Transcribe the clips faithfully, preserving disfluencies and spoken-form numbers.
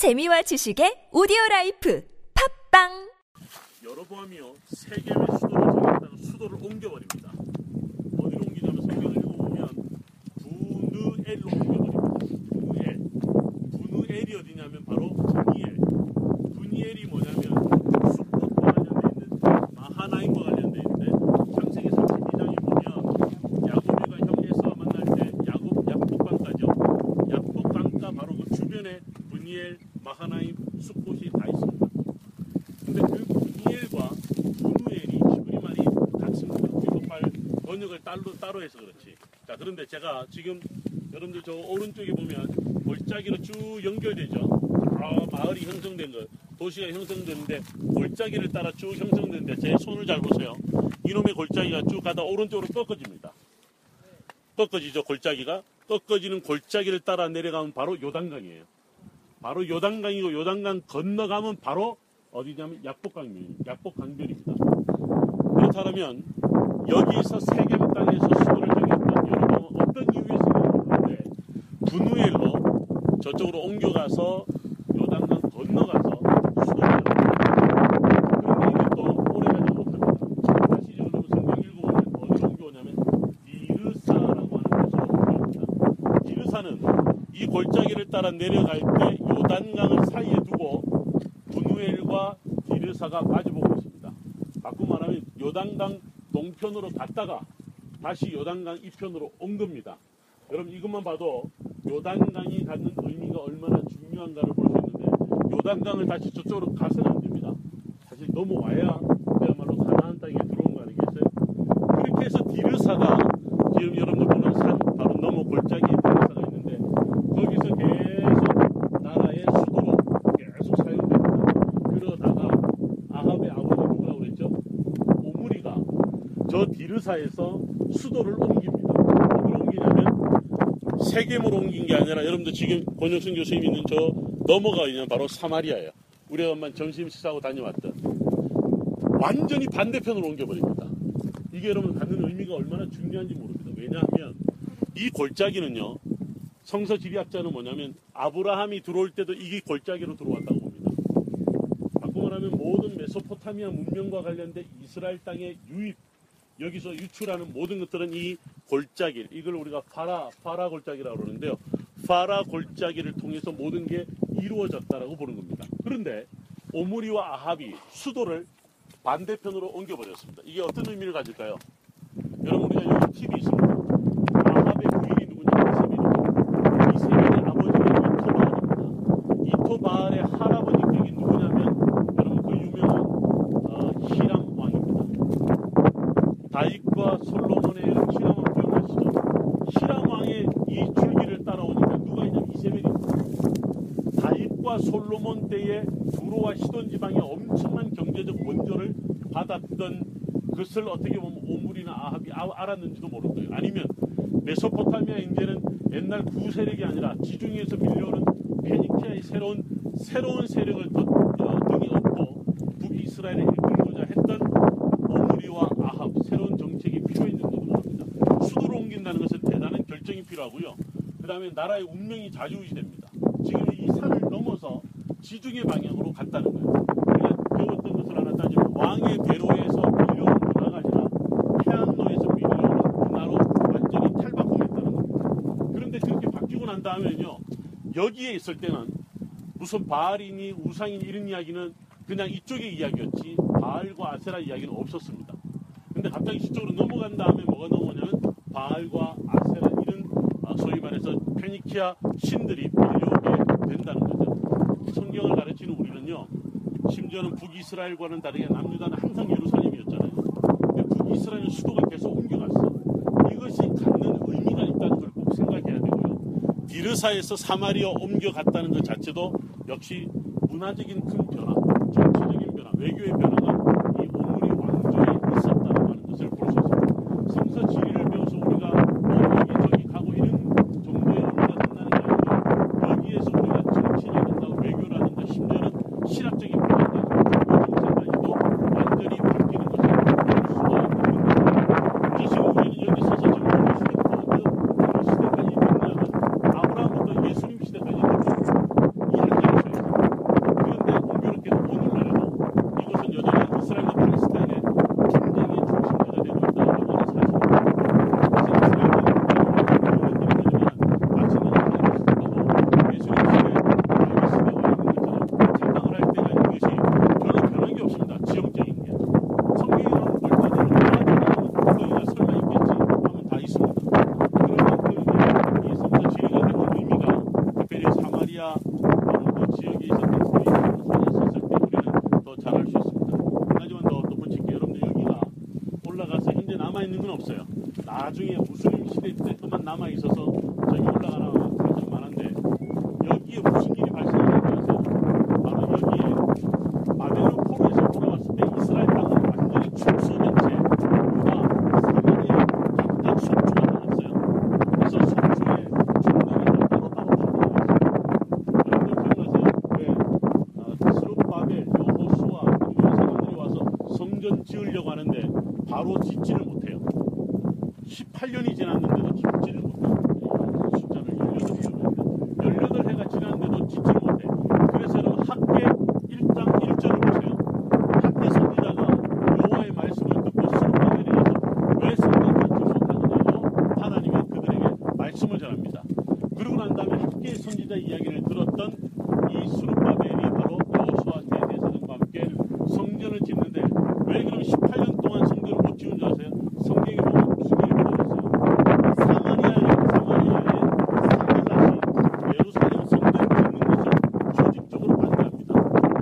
재미와 지식의 오디오라이프 팝빵. 여로보암이요 세겜의 수도를 정했다는 수도를 옮겨버립니다. 어디로 옮기냐면 성경을 읽어보면 부느엘로 옮겨버립니다. 부느엘. 부느엘이 어디냐면 바로 부니엘. 부니엘이 뭐냐면 숲과 관련돼 있는 마하나임과 관련돼 있는데 창세기 삼십이 장에 보면 야곱과 형 에서와 만날 때 야곱 야곱강가죠. 야곱강가 바로 그 주변에 부니엘, 마하나임, 숲곳이 다 있습니다. 근데 그 부니엘과 부누엘이 히브리 말이 같습니다. 유독발 번역을 따로, 따로 해서 그렇지. 자, 그런데 제가 지금 여러분들 저 오른쪽에 보면 골짜기로 쭉 연결되죠. 여러 마을이 형성된 거, 도시가 형성되는데 골짜기를 따라 쭉 형성되는데 제 손을 잘 보세요. 이놈의 골짜기가 쭉 가다 오른쪽으로 꺾어집니다. 꺾어지죠, 골짜기가. 꺾어지는 골짜기를 따라 내려가면 바로 요단강이에요. 바로 요단강이고 요단강 건너가면 바로 어디냐면 야복강변입니다. 야복강변입니다. 그렇다면 여기서 세겜 땅에서 수도를 정했던 여러분 어떤 이유에서 그런데 분우엘로 저쪽으로 옮겨가서 요단강 건너가서 수도를 정했습니다. 그런데 이것도 오래가지 못합니다. 다시 여러분 성경 읽어보면 어디로 옮겨오냐면 디르사라고 하는 곳으로 옮겨옵니다. 디르사는 이 골짜기를 따라 내려갈 때 요단강을 사이에 두고 부누엘과 디르사가 마주보고 있습니다. 바꾸 말하면 요단강 동편으로 갔다가 다시 요단강 이편으로 온 겁니다. 여러분 이것만 봐도 요단강이 갖는 의미가 얼마나 중요한가를 볼 수 있는데 요단강을 다시 저쪽으로 가서는 안 됩니다. 사실 넘어와야 그야말로 가나안 땅에 들어온 거 아니겠어요? 그렇게 해서 디르사가 지금 여러분들 보는 산 바로 넘어 골짜기에 디르사가 있는데 거기서 계속 나라의 수도로 계속 사용됩니다. 그러다가 아합의 아버지 누구라고 그랬죠? 오므리가 저 디르사에서 수도를 옮깁니다. 어디로 옮기냐면 세겜으로 옮긴 게 아니라 여러분들 지금 권영순 교수님이 있는 저 넘어가 있는 바로 사마리아예요. 우리 엄마 점심 식사하고 다녀왔던 완전히 반대편으로 옮겨버립니다. 이게 여러분 갖는 의미가 얼마나 중요한지 모릅니다. 왜냐하면 이 골짜기는요. 성서 지리학자는 뭐냐면 아브라함이 들어올 때도 이게 골짜기로 들어왔다고 봅니다. 바꿔 말하면 모든 메소포타미아 문명과 관련된 이스라엘 땅의 유입, 여기서 유출하는 모든 것들은 이 골짜기, 이걸 우리가 파라, 파라 골짜기라고 그러는데요. 파라 골짜기를 통해서 모든 게 이루어졌다라고 보는 겁니다. 그런데 오므리와 아합이 수도를 반대편으로 옮겨버렸습니다. 이게 어떤 의미를 가질까요? 여러분 우리가 여기 팁이 있습니다. 아합의 부인이 누구냐? 이세벨. 이세벨의 아버지가 이토바알입니다. 이토바알의 할아버지 그게 누구냐면 여러분 그 유명한 어, 히람 왕입니다. 다윗과 솔로몬의 히람왕 기억하시죠? 히람 왕의 이 줄기를 따라오니까 누가 있냐면 이세벨입니다. 다윗과 솔로몬 때에 두로와 시돈 지방에 엄청난 경제적 원조를 받았던 그것을 어떻게 보면 오므리나 아합이 알았는지도 모를 거예요. 아니면 메소포타미아 인제는 옛날 구세력이 아니라 지중해에서 밀려오는 페니키아의 새로운 새로운 세력을 등에 업고 북이스라엘에 이끌고자 했던 오므리와 아합 새로운 정책이 필요했는지도 모릅니다. 수도로 옮긴다는 것은 대단한 결정이 필요하고요. 그 다음에 나라의 운명이 좌지우지됩니다. 지금 이 산을 넘어서 지중해 방향으로 갔다는 거예요. 우리가 배웠던 것을 하나 따지면 왕의 대로에서 밀려오는 문화가 아니라 태안로에서 밀려오는 문화로 완전히 탈바꿈했다는 겁니다. 그런데 그렇게 바뀌고 난 다음에는요. 여기에 있을 때는 무슨 바알이니 우상이니 이런 이야기는 그냥 이쪽의 이야기였지 바알과 아세라 이야기는 없었습니다. 근데 갑자기 이쪽으로 넘어간 다음에 뭐가 넘어오냐면 바알과 아세라 이런 소위 말해서 페니키아 신들이 밀려오게 된다는 거죠. 성경을 가르치는 우리는요. 심지어는 북이스라엘과는 다르게 남유다는 항상 예루살렘이었잖아요. 근데 북이스라엘 수도가 계속 옮겨갔어. 이것이 갖는 의미가 있다는 걸 꼭 생각해야 되고요. 디르사에서 사마리아 옮겨갔다는 것 자체도 역시 문화적인 큰 변화, 정치적인 변화, 외교의 변화가 이 오므리 왕조에 있었다는 하는 것을 볼 수 있습니다. 성서 지리를 배워서 우리가 여기 저기 가고 이런 정도의 의미가 된다는 게 아니라 여기에서 우리가 정치를 한다, 외교를 한다, 심지어는 실학적인 예수님 시대까지 이 한계를 써있습니다. 지역에 있었던 소위 있었을 때 우리는 더 잘할 수 있습니다. 한 가지만 더 덧붙일게요. 여러분들 여기가 올라가서 현재 남아있는 건 없어요. 나중에 무슬림 시대 때만 남아있어서 저기 올라가나 굉장히 많은데 여기에 무슨 일이 발생하냐고 해서 바로 여기에 바벨론 포로에서 돌아왔을 때 이스라엘 땅은 완전히 축소된 채 누가 사마리아 각각 속초가 나왔어요. 그래서 속초에 중동에서 따로 따로 따로 여러분들 기억하세요. 왜 스룹바벨, 여호수아 이런 사람들이 와서 성전 지으려고 하는데 바로 짓지를 못해요. 십팔 년이 지났는데도 짓지를 못해요. 숫자를 열여덟 해가 열여덟 해가 지났는데도 짓지를 못해요. 그래서 여러분 학계 일 장 일 절을 보세요. 학계 선지자가 여호와의 말씀을 듣고 스룹바벨에게 왜 성전을 짓지 못하느냐고 하나님은 그들에게 말씀을 전합니다. 그러고 난 다음에 학계 선지자 이야기를 들었던 이 스룹바벨이 바로 여호수아 대제사장과 함께 성전을 짓는데 왜 그럼 십팔 년 동안 성전을 못 지은 줄 아세요? 성경에 보면 무슨 일이 벌어졌어요? 사마리아의 사마리아의 사갈라시 예루살렘 성전을 짓는 것을 조직적으로 반대합니다.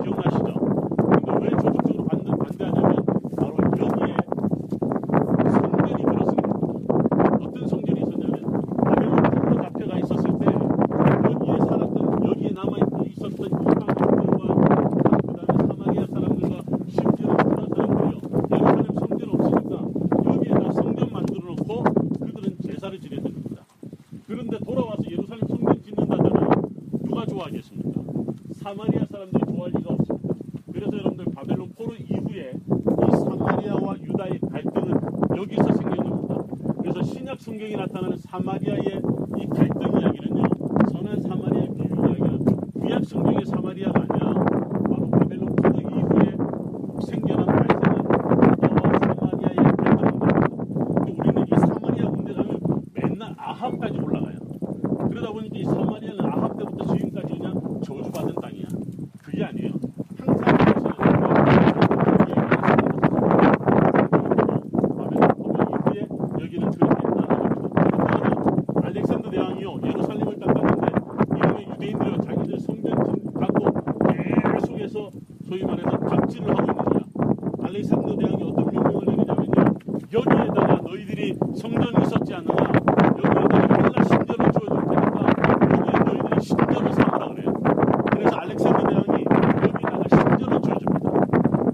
기억나시죠? 근데 왜 조직적으로 반대, 반대하냐면 바로 여기에 성전이 들었습니다. 어떤 성전이 있었냐면 바벨론 포로로 잡혀가 있었을 때 여기에 살았던 여기에 남아 있었던 이방 사람들과 그 다음에 사마리아 사람들과 심지어 그런 사람들이요. 예루살렘 성전 없으니까 여기에다 성전 만들어 놓고 그들은 제사를 지내야 됩니다. 그런데 돌아와서 예루살렘 성전 짓는다잖아요. 누가 좋아하겠습니까? 사마리아 사람들이 좋아할 리가 없습니다. 그래서 여러분들 바벨론 포로 이후에 이 사마리아와 유다의 갈등은 여기서 생겨납니다. 그래서 신약 성경이 나타나는 사마리아의 이 갈등 이야기는요, 선한 사마리아의 비유 이야기는 구약 성경의 사마리아가 아니라 바로 바벨론 포로 이후에 생겨난 발생한 유다와 사마리아의 갈등입니다. 근데 우리는 이 사마리아 군대 가면 맨날 아합까지 올라가요. 그러다 보니까 이 사마리아는 아합 때부터 지금까지 그냥 저주받은 땅이야. 그게 아니에요. 항상 여기는 그렇게 나아갑니다. 알렉산더 대왕이요 예루살렘을 딱 갔는데 이놈의 유대인들은 자기들 성전 갖고 계속해서 소위 말해서 갑질을 하고 있는 거야. 알렉산더 대왕이 어떤 명령을 내리냐면요, 여기에다가 너희들이 성전이 있었지 않느냐, 여기에다가 맨날 신전을 지어줄 테니까 여기에 너희들이 신전을 삼으라 그래요. 그래서 알렉산더 대왕이 여기다가 신전을 지어줍니다.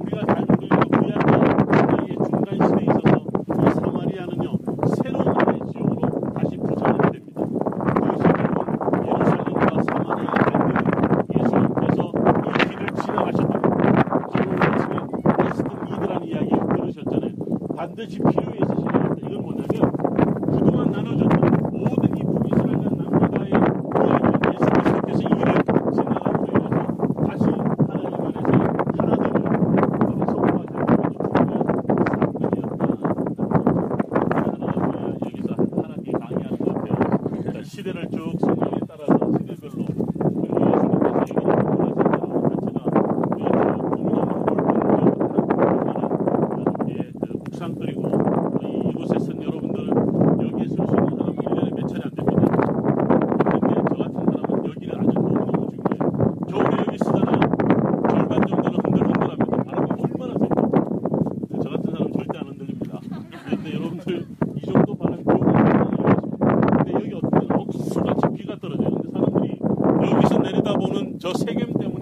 우리가 잘 모르는 구약과 신약의 중간 시대에 있어서 이 사마리아는요 새로운 하나의 지역으로 다시 부정하게 됩니다. 그래서 여러분 예루살렘과 사마리아의 갈등은 예수님께서 이 길을 지나가셨던 겁니다. 저는 말씀에 베스트 이드라는 이야기 들으셨잖아요. 반드시 필요에 있으신 겁니다. 이건 뭐냐면 그동안 나눠졌던 모든 이 북이스라엘과 남유다의 이야기를 예수 그리스도께서 이 길을 지나가기 위해서 다시 하나님 안에서 하나 되는 바로 성부와 자녀의 중요한 사건이었다. 여기서 하나 뒤 강의하는 것 같아요. 시대를 쭉 성경에 따라서 시대별로 그리고 예수님께서 얘기를 하셨다는 것 자체가 고민하는 걸보는 우리의 묵상 그리고 이곳에 선 여러분들 여기에 설 수 있는 사람은 일 년에 몇 차례 안 됩니다. 그런데 저 같은 사람은 여기를 아주 너무너무 중요해요. 겨울에 여기 쓰잖아요. 절반 정도는 흔들흔들합니다. 바람이 얼마나 셉니다. 근데 저 같은 사람은 절대 안 흔들립니다. 그런데 여러분들 이 정도 바람이 좋은 근데 여기 어떤 억수같이 비가 떨어져요. 근데 사람들이 여기서 내려다보는 저 세겜 때문에